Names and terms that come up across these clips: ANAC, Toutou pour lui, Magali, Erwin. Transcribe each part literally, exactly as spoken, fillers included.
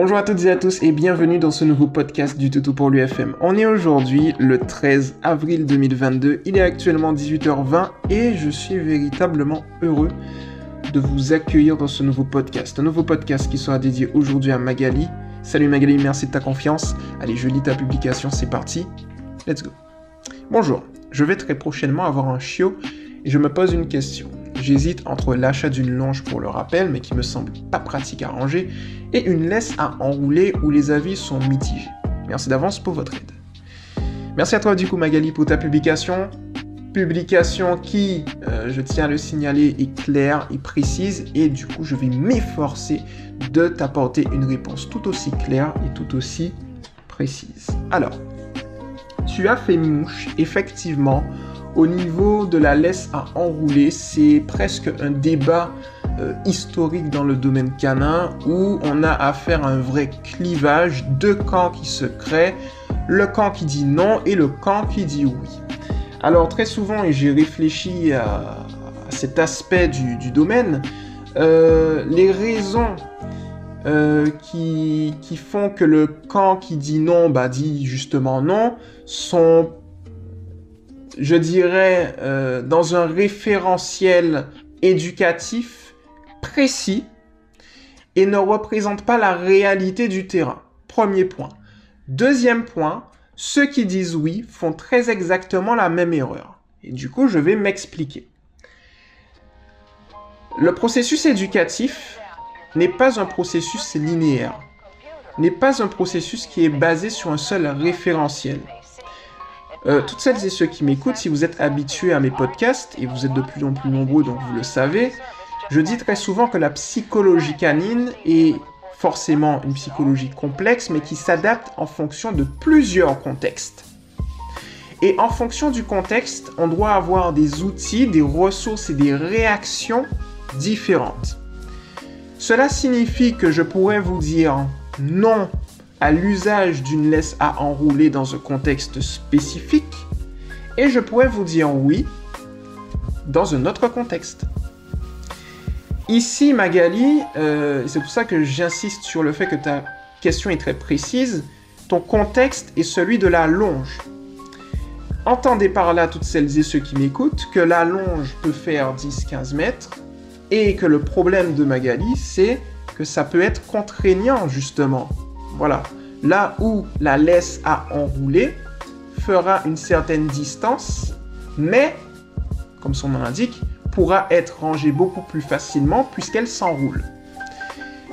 Bonjour à toutes et à tous et bienvenue dans ce nouveau podcast du Toutou pour lui F M. On est aujourd'hui le treize avril deux mille vingt-deux, il est actuellement dix-huit heures vingt et je suis véritablement heureux de vous accueillir dans ce nouveau podcast. Un nouveau podcast qui sera dédié aujourd'hui à Magali. Salut Magali, merci de ta confiance. Allez, je lis ta publication, c'est parti. Let's go. Bonjour, je vais très prochainement avoir un chiot et je me pose une question. J'hésite entre l'achat d'une longe pour le rappel, mais qui me semble pas pratique à ranger, et une laisse à enrouler où les avis sont mitigés. Merci d'avance pour votre aide. Merci à toi du coup Magali pour ta publication. Publication qui, euh, je tiens à le signaler, est claire et précise, et du coup je vais m'efforcer de t'apporter une réponse tout aussi claire et tout aussi précise. Alors, tu as fait mouche, effectivement. Au niveau de la laisse à enrouler, c'est presque un débat euh, historique dans le domaine canin où on a affaire à un vrai clivage, deux camps qui se créent, le camp qui dit non et le camp qui dit oui. Alors très souvent, et j'ai réfléchi à, à cet aspect du, du domaine, euh, les raisons euh, qui, qui font que le camp qui dit non, bah, dit justement non, sont je dirais, euh, dans un référentiel éducatif précis et ne représente pas la réalité du terrain. Premier point. Deuxième point, ceux qui disent oui font très exactement la même erreur. Et du coup, je vais m'expliquer. Le processus éducatif n'est pas un processus linéaire, n'est pas un processus qui est basé sur un seul référentiel. Euh, toutes celles et ceux qui m'écoutent, si vous êtes habitués à mes podcasts, et vous êtes de plus en plus nombreux, donc vous le savez, je dis très souvent que la psychologie canine est forcément une psychologie complexe, mais qui s'adapte en fonction de plusieurs contextes. Et en fonction du contexte, on doit avoir des outils, des ressources et des réactions différentes. Cela signifie que je pourrais vous dire non à l'usage d'une laisse à enrouler dans un contexte spécifique, et je pourrais vous dire oui dans un autre contexte. Ici, Magali, euh, c'est pour ça que j'insiste sur le fait que ta question est très précise, ton contexte est celui de la longe. Entendez par là toutes celles et ceux qui m'écoutent que la longe peut faire dix à quinze mètres, et que le problème de Magali, c'est que ça peut être contraignant, justement. Voilà, là où la laisse à enrouler fera une certaine distance, mais, comme son nom l'indique, pourra être rangée beaucoup plus facilement puisqu'elle s'enroule.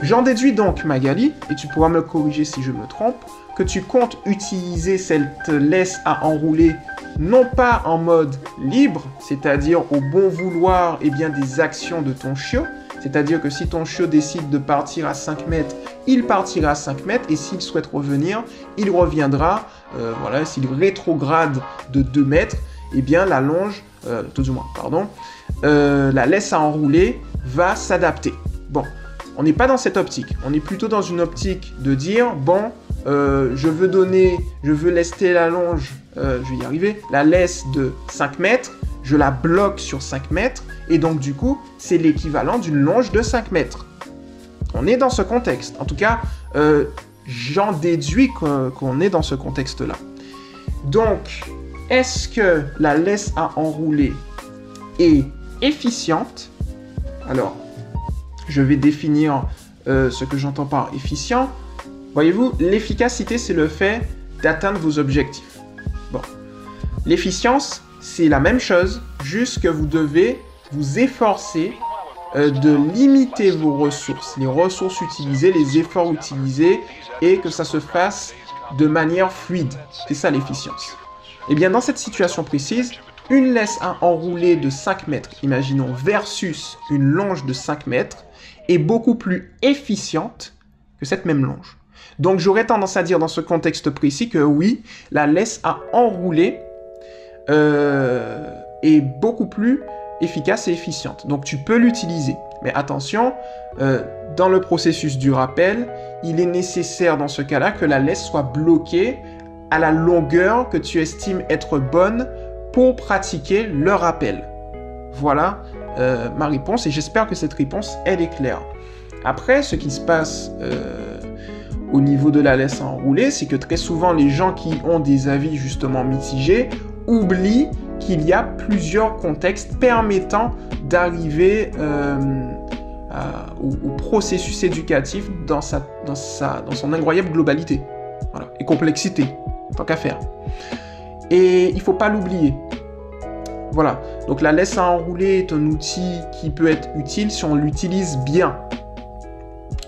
J'en déduis donc, Magali, et tu pourras me corriger si je me trompe, que tu comptes utiliser cette laisse à enrouler non pas en mode libre, c'est-à-dire au bon vouloir et bien des actions de ton chiot, c'est-à-dire que si ton chiot décide de partir à cinq mètres, il partira à cinq mètres, et s'il souhaite revenir, il reviendra, euh, voilà, s'il rétrograde de deux mètres, eh bien la longe, euh, tout du moins, pardon, euh, la laisse à enrouler va s'adapter. Bon, on n'est pas dans cette optique, on est plutôt dans une optique de dire, bon, euh, je veux donner, je veux lester la longe, euh, je vais y arriver, la laisse de cinq mètres, je la bloque sur cinq mètres, et donc du coup, c'est l'équivalent d'une longe de cinq mètres. On est dans ce contexte. En tout cas, euh, j'en déduis qu'on est dans ce contexte-là. Donc, est-ce que la laisse à enrouler est efficiente? Alors, je vais définir euh, ce que j'entends par efficient. Voyez-vous, l'efficacité, c'est le fait d'atteindre vos objectifs. Bon, l'efficience, c'est la même chose, juste que vous devez vous efforcer euh, de limiter vos ressources, les ressources utilisées, les efforts utilisés, et que ça se fasse de manière fluide. C'est ça l'efficience. Et bien dans cette situation précise, une laisse à enrouler de cinq mètres, imaginons, versus une longe de cinq mètres, est beaucoup plus efficiente que cette même longe. Donc j'aurais tendance à dire dans ce contexte précis que oui, la laisse à enrouler Euh, est beaucoup plus efficace et efficiente. Donc tu peux l'utiliser. Mais attention, euh, dans le processus du rappel, il est nécessaire dans ce cas-là que la laisse soit bloquée à la longueur que tu estimes être bonne pour pratiquer le rappel. Voilà euh, ma réponse et j'espère que cette réponse, elle est claire. Après, ce qui se passe euh, au niveau de la laisse enrouler, c'est que très souvent les gens qui ont des avis justement mitigés oublient qu'il y a plusieurs contextes permettant d'arriver euh, au, au processus éducatif dans, sa, dans, sa, dans son incroyable globalité, voilà, et complexité, tant qu'à faire. Et il ne faut pas l'oublier. Voilà, donc la laisse à enrouler est un outil qui peut être utile si on l'utilise bien.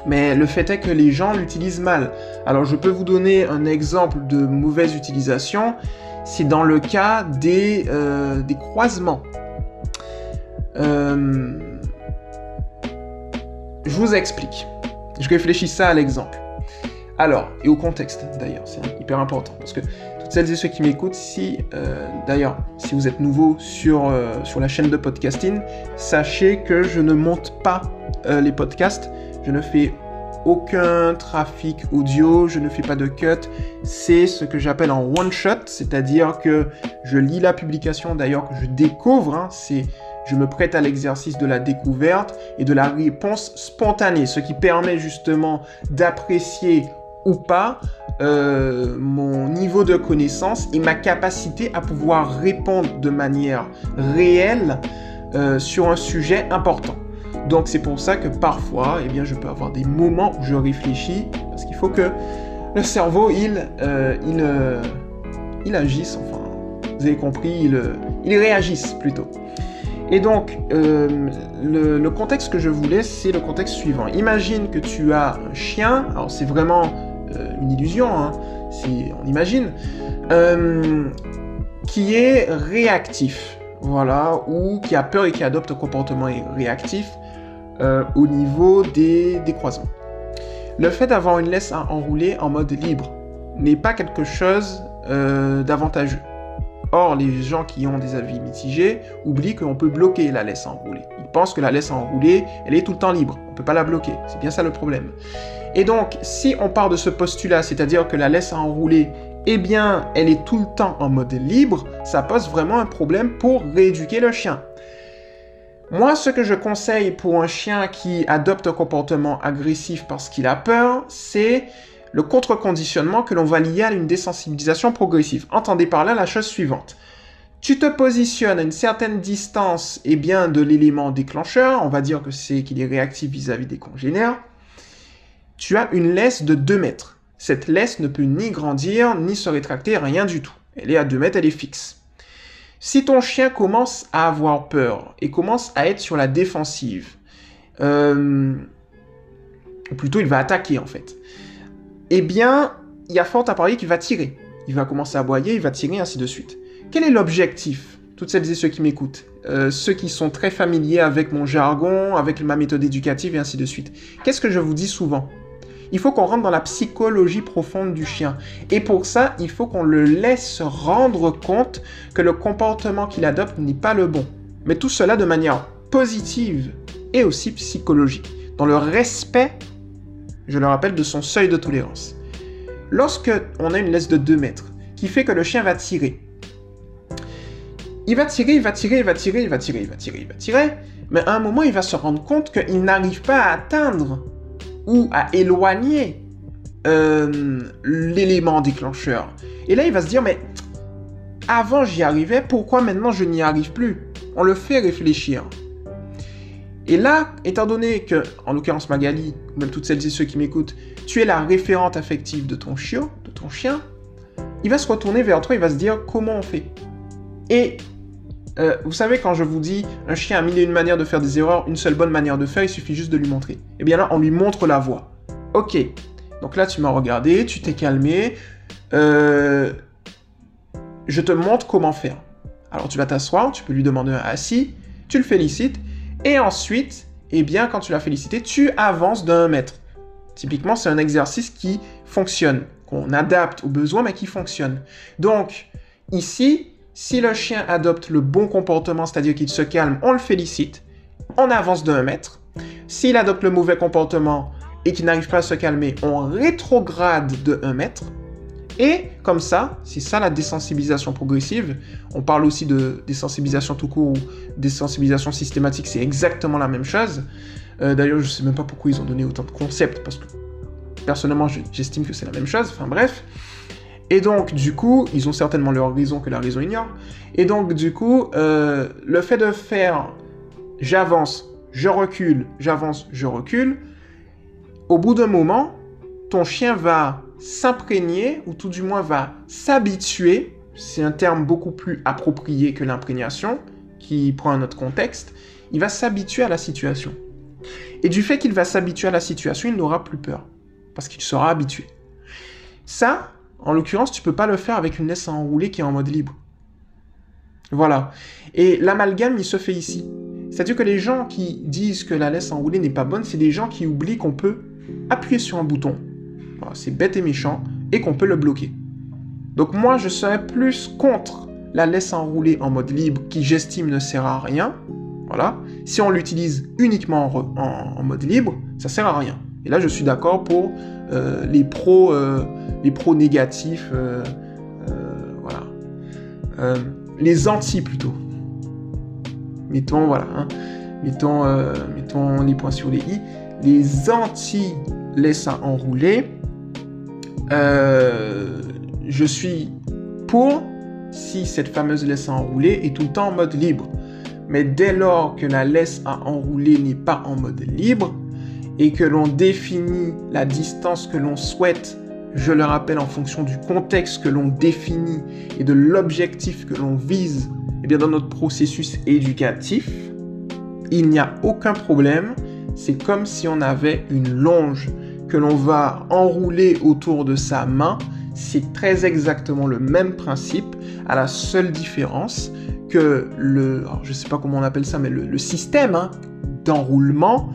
Mais le fait est que les gens l'utilisent mal. Alors je peux vous donner un exemple de mauvaise utilisation, c'est dans le cas des, euh, des croisements. Euh... Je vous explique. Je réfléchis ça à l'exemple. Alors, et au contexte d'ailleurs, c'est hyper important parce que toutes celles et ceux qui m'écoutent, si euh, d'ailleurs, si vous êtes nouveau sur, euh, sur la chaîne de podcasting, sachez que je ne monte pas euh, les podcasts, je ne fais aucun trafic audio, je ne fais pas de cut, c'est ce que j'appelle en one shot, c'est-à-dire que je lis la publication d'ailleurs que je découvre, hein, c'est je me prête à l'exercice de la découverte et de la réponse spontanée, ce qui permet justement d'apprécier ou pas euh, mon niveau de connaissance et ma capacité à pouvoir répondre de manière réelle euh, sur un sujet important. Donc c'est pour ça que parfois, eh bien, je peux avoir des moments où je réfléchis, parce qu'il faut que le cerveau, il, euh, il, euh, il agisse, enfin, vous avez compris, il, il réagisse plutôt. Et donc, euh, le, le contexte que je voulais, c'est le contexte suivant. Imagine que tu as un chien, alors c'est vraiment euh, une illusion, hein, si on imagine, euh, qui est réactif, voilà, ou qui a peur et qui adopte un comportement réactif euh, au niveau des, des croisements. Le fait d'avoir une laisse à enrouler en mode libre n'est pas quelque chose euh, d'avantageux. Or, les gens qui ont des avis mitigés oublient qu'on peut bloquer la laisse enroulée. Ils pensent que la laisse enroulée, elle est tout le temps libre. On ne peut pas la bloquer. C'est bien ça le problème. Et donc, si on part de ce postulat, c'est-à-dire que la laisse enroulée, eh bien, elle est tout le temps en mode libre, ça pose vraiment un problème pour rééduquer le chien. Moi, ce que je conseille pour un chien qui adopte un comportement agressif parce qu'il a peur, c'est le contre-conditionnement que l'on va lier à une désensibilisation progressive. Entendez par là la chose suivante. Tu te positionnes à une certaine distance eh bien, de l'élément déclencheur, on va dire que c'est qu'il est réactif vis-à-vis des congénères. Tu as une laisse de deux mètres. Cette laisse ne peut ni grandir, ni se rétracter, rien du tout. Elle est à deux mètres, elle est fixe. Si ton chien commence à avoir peur et commence à être sur la défensive, euh, ou plutôt il va attaquer en fait, eh bien, il y a fort à parier qu'il va tirer. Il va commencer à aboyer, il va tirer, ainsi de suite. Quel est l'objectif? Toutes celles et ceux qui m'écoutent, euh, ceux qui sont très familiers avec mon jargon, avec ma méthode éducative, et ainsi de suite. Qu'est-ce que je vous dis souvent? Il faut qu'on rentre dans la psychologie profonde du chien. Et pour ça, il faut qu'on le laisse rendre compte que le comportement qu'il adopte n'est pas le bon. Mais tout cela de manière positive et aussi psychologique, dans le respect, je le rappelle, de son seuil de tolérance. Lorsque on a une laisse de deux mètres, qui fait que le chien va tirer, il va tirer, il va tirer, il va tirer, il va tirer, il va tirer, il va tirer, mais à un moment, il va se rendre compte qu'il n'arrive pas à atteindre ou à éloigner euh, l'élément déclencheur. Et là, il va se dire, mais avant, j'y arrivais, pourquoi maintenant, je n'y arrive plus? On le fait réfléchir. Et là, étant donné que, en l'occurrence Magali, même toutes celles et ceux qui m'écoutent, tu es la référente affective de ton chiot, de ton chien, il va se retourner vers toi, il va se dire comment on fait. Et euh, vous savez, quand je vous dis un chien a mille et une manières de faire des erreurs, une seule bonne manière de faire, il suffit juste de lui montrer. Eh bien là, on lui montre la voie. Ok, donc là tu m'as regardé, tu t'es calmé, euh, je te montre comment faire. Alors tu vas t'asseoir, tu peux lui demander un assis, tu le félicites. Et ensuite, eh bien, quand tu l'as félicité, tu avances d'un mètre. Typiquement, c'est un exercice qui fonctionne, qu'on adapte aux besoins, mais qui fonctionne. Donc, ici, si le chien adopte le bon comportement, c'est-à-dire qu'il se calme, on le félicite, on avance d'un mètre. S'il adopte le mauvais comportement et qu'il n'arrive pas à se calmer, on rétrograde de un mètre. Et comme ça, c'est ça la désensibilisation progressive. On parle aussi de désensibilisation tout court ou désensibilisation systématique, c'est exactement la même chose. Euh, D'ailleurs, je ne sais même pas pourquoi ils ont donné autant de concepts, parce que Personnellement, j'estime que c'est la même chose. Enfin bref. Et donc, du coup, ils ont certainement leur raison que la raison ignore. Et donc, du coup, euh, le fait de faire « j'avance, je recule, j'avance, je recule », au bout d'un moment, ton chien va s'imprégner, ou tout du moins va s'habituer, c'est un terme beaucoup plus approprié que l'imprégnation, qui prend un autre contexte, il va s'habituer à la situation. Et du fait qu'il va s'habituer à la situation, il n'aura plus peur, parce qu'il sera habitué. Ça, en l'occurrence, tu ne peux pas le faire avec une laisse à enrouler qui est en mode libre. Voilà. Et l'amalgame, il se fait ici. C'est-à-dire que les gens qui disent que la laisse à enrouler n'est pas bonne, c'est des gens qui oublient qu'on peut appuyer sur un bouton. C'est bête et méchant, et qu'on peut le bloquer. Donc moi, je serais plus contre la laisse à enrouler en mode libre, qui j'estime ne sert à rien. Voilà. Si on l'utilise uniquement en, en, en mode libre, ça ne sert à rien. Et là, je suis d'accord pour euh, les pros... Euh, les pros négatifs, euh, euh, voilà. Euh, les anti plutôt. Mettons, voilà. Hein. Mettons, euh, mettons les points sur les i. Les anti laisse à enrouler. Euh, je suis pour si cette fameuse laisse à enrouler est tout le temps en mode libre. Mais dès lors que la laisse à enrouler n'est pas en mode libre et que l'on définit la distance que l'on souhaite, je le rappelle, en fonction du contexte que l'on définit et de l'objectif que l'on vise, eh bien dans notre processus éducatif, il n'y a aucun problème. C'est comme si on avait une longe que l'on va enrouler autour de sa main. C'est très exactement le même principe, à la seule différence que le, je ne sais pas comment on appelle ça, mais le, le système hein, d'enroulement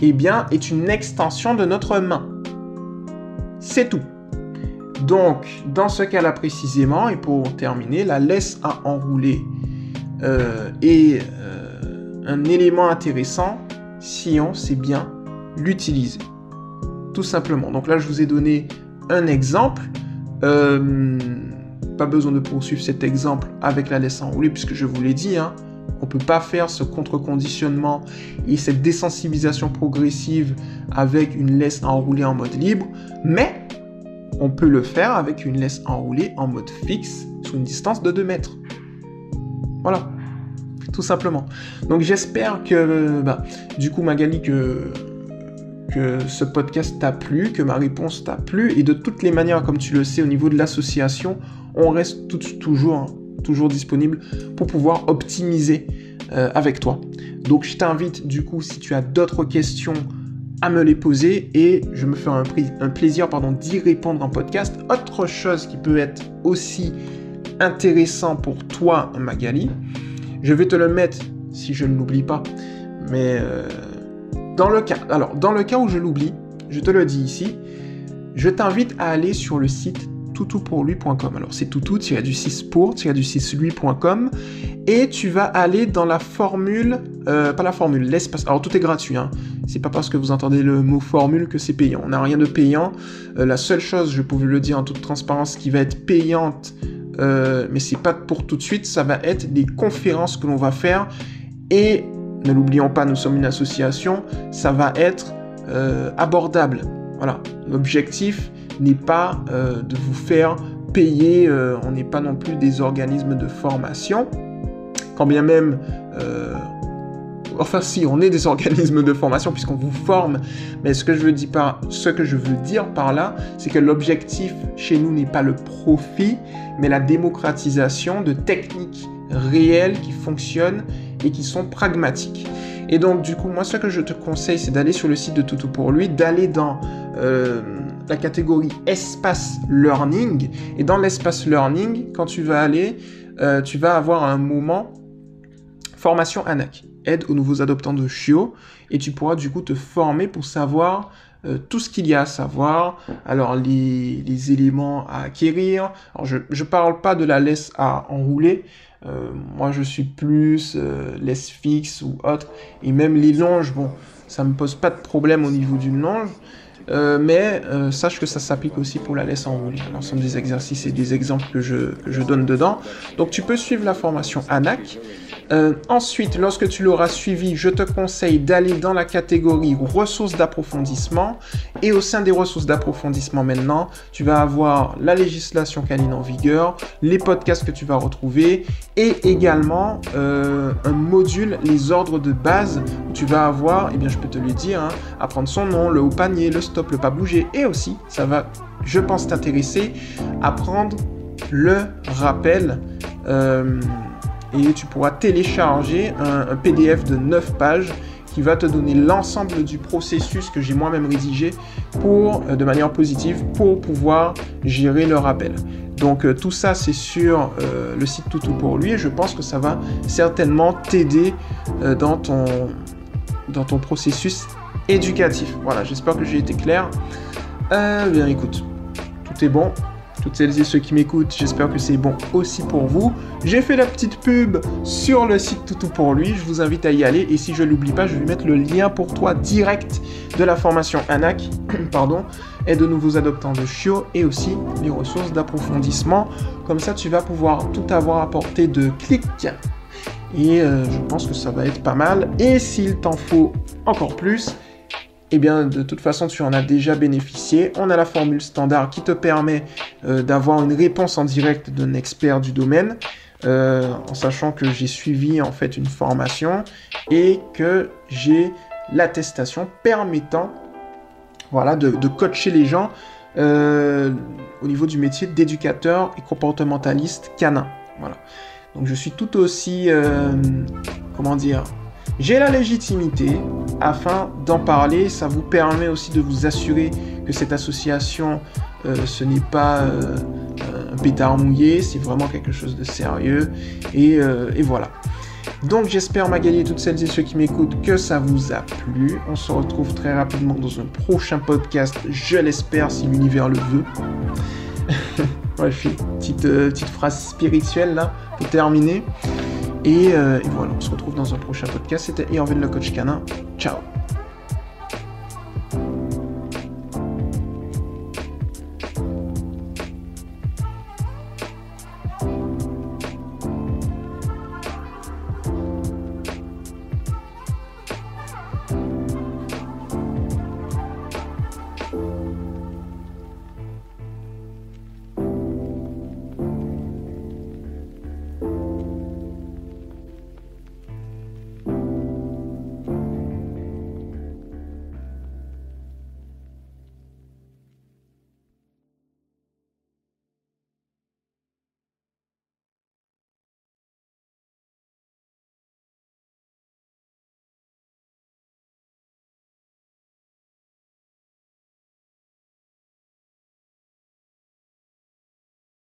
eh bien, est une extension de notre main. C'est tout. Donc, dans ce cas-là précisément, et pour terminer, la laisse à enrouler euh, est euh, un élément intéressant si on sait bien l'utiliser. Tout simplement. Donc là, je vous ai donné un exemple. Euh, pas besoin de poursuivre cet exemple avec la laisse à enrouler, puisque je vous l'ai dit, hein, on ne peut pas faire ce contre-conditionnement et cette désensibilisation progressive avec une laisse à enrouler en mode libre, mais on peut le faire avec une laisse enroulée en mode fixe sur une distance de deux mètres. Voilà, tout simplement. Donc j'espère que, bah, du coup Magali, que, que ce podcast t'a plu, que ma réponse t'a plu. Et de toutes les manières, comme tu le sais, au niveau de l'association, on reste tout, toujours, hein, toujours disponible pour pouvoir optimiser euh, avec toi. Donc je t'invite, du coup, si tu as d'autres questions, à me les poser et je me ferai un, un plaisir pardon, d'y répondre en podcast. Autre chose qui peut être aussi intéressant pour toi, Magali, je vais te le mettre, si je ne l'oublie pas, mais euh, dans le cas, alors, dans le cas où je l'oublie, je te le dis ici, je t'invite à aller sur le site toutou pour lui point com. Alors c'est toutou tiret du six pour tiret du six lui point com et tu vas aller dans la formule, euh, pas la formule, l'espace. Alors tout est gratuit, hein. C'est pas parce que vous entendez le mot formule que c'est payant. On n'a rien de payant. Euh, la seule chose, je pouvais le dire en toute transparence, qui va être payante, euh, mais c'est pas pour tout de suite, ça va être des conférences que l'on va faire et ne l'oublions pas, nous sommes une association, ça va être euh, abordable. Voilà, l'objectif n'est pas euh, de vous faire payer, euh, on n'est pas non plus des organismes de formation, quand bien même, euh, enfin si, on est des organismes de formation puisqu'on vous forme, mais ce que je veux dire par, ce que je veux dire par là, c'est que l'objectif chez nous n'est pas le profit, mais la démocratisation de techniques réelles qui fonctionnent et qui sont pragmatiques. Et donc du coup, moi ce que je te conseille, c'est d'aller sur le site de Toutou pour lui, d'aller dans... Euh, la catégorie espace learning et dans l'espace learning quand tu vas aller euh, tu vas avoir un moment formation ANAC, aide aux nouveaux adoptants de chiots et tu pourras du coup te former pour savoir euh, tout ce qu'il y a à savoir, alors les, les éléments à acquérir. Alors je, je parle pas de la laisse à enrouler, euh, moi je suis plus euh, laisse fixe ou autre et même les longes, bon ça me pose pas de problème au niveau d'une longe. Euh, mais euh, sache que ça s'applique aussi pour la laisse enrouler. L'ensemble des exercices et des exemples que je, que je donne dedans. Donc tu peux suivre la formation ANAC. Euh, ensuite, lorsque tu l'auras suivi, je te conseille d'aller dans la catégorie ressources d'approfondissement Et au sein des ressources d'approfondissement maintenant, tu vas avoir la législation canine en vigueur, les podcasts que tu vas retrouver et également euh, un module, les ordres de base, où tu vas avoir, et eh bien je peux te le dire, hein, apprendre son nom, le haut panier, le stop, le pas bouger, et aussi, ça va, je pense, t'intéresser, apprendre le rappel. Euh, et tu pourras télécharger un, un P D F de neuf pages qui va te donner l'ensemble du processus que j'ai moi-même rédigé pour, euh, de manière positive pour pouvoir gérer le rappel. Donc euh, tout ça, c'est sur euh, le site Toutou pour lui et je pense que ça va certainement t'aider euh, dans, ton, dans ton processus éducatif. Voilà, j'espère que j'ai été clair. Euh, bien écoute, tout est bon. Toutes celles et ceux qui m'écoutent, j'espère que c'est bon aussi pour vous. J'ai fait la petite pub sur le site Toutou pour lui. Je vous invite à y aller. Et si je ne l'oublie pas, je vais mettre le lien pour toi direct de la formation ANAC, pardon, et de nouveaux adoptants de chiots et aussi les ressources d'approfondissement. Comme ça, tu vas pouvoir tout avoir à portée de clic. Et euh, je pense que ça va être pas mal. Et s'il t'en faut encore plus... Eh bien, de toute façon, tu en as déjà bénéficié. On a la formule standard qui te permet euh, d'avoir une réponse en direct d'un expert du domaine, euh, en sachant que j'ai suivi en fait une formation et que j'ai l'attestation permettant, voilà, de, de coacher les gens euh, au niveau du métier d'éducateur et comportementaliste canin. Voilà. Donc, je suis tout aussi, euh, comment dire, j'ai la légitimité afin d'en parler. Ça vous permet aussi de vous assurer que cette association, euh, ce n'est pas euh, un pétard mouillé, c'est vraiment quelque chose de sérieux. Et, euh, et voilà. Donc j'espère, Magali et toutes celles et ceux qui m'écoutent, que ça vous a plu. On se retrouve très rapidement dans un prochain podcast, je l'espère, si l'univers le veut. Ouais, je fais une petite, euh, petite phrase spirituelle là, pour terminer. Et, euh, et voilà, on se retrouve dans un prochain podcast. C'était Erwin, le coach canin. Ciao.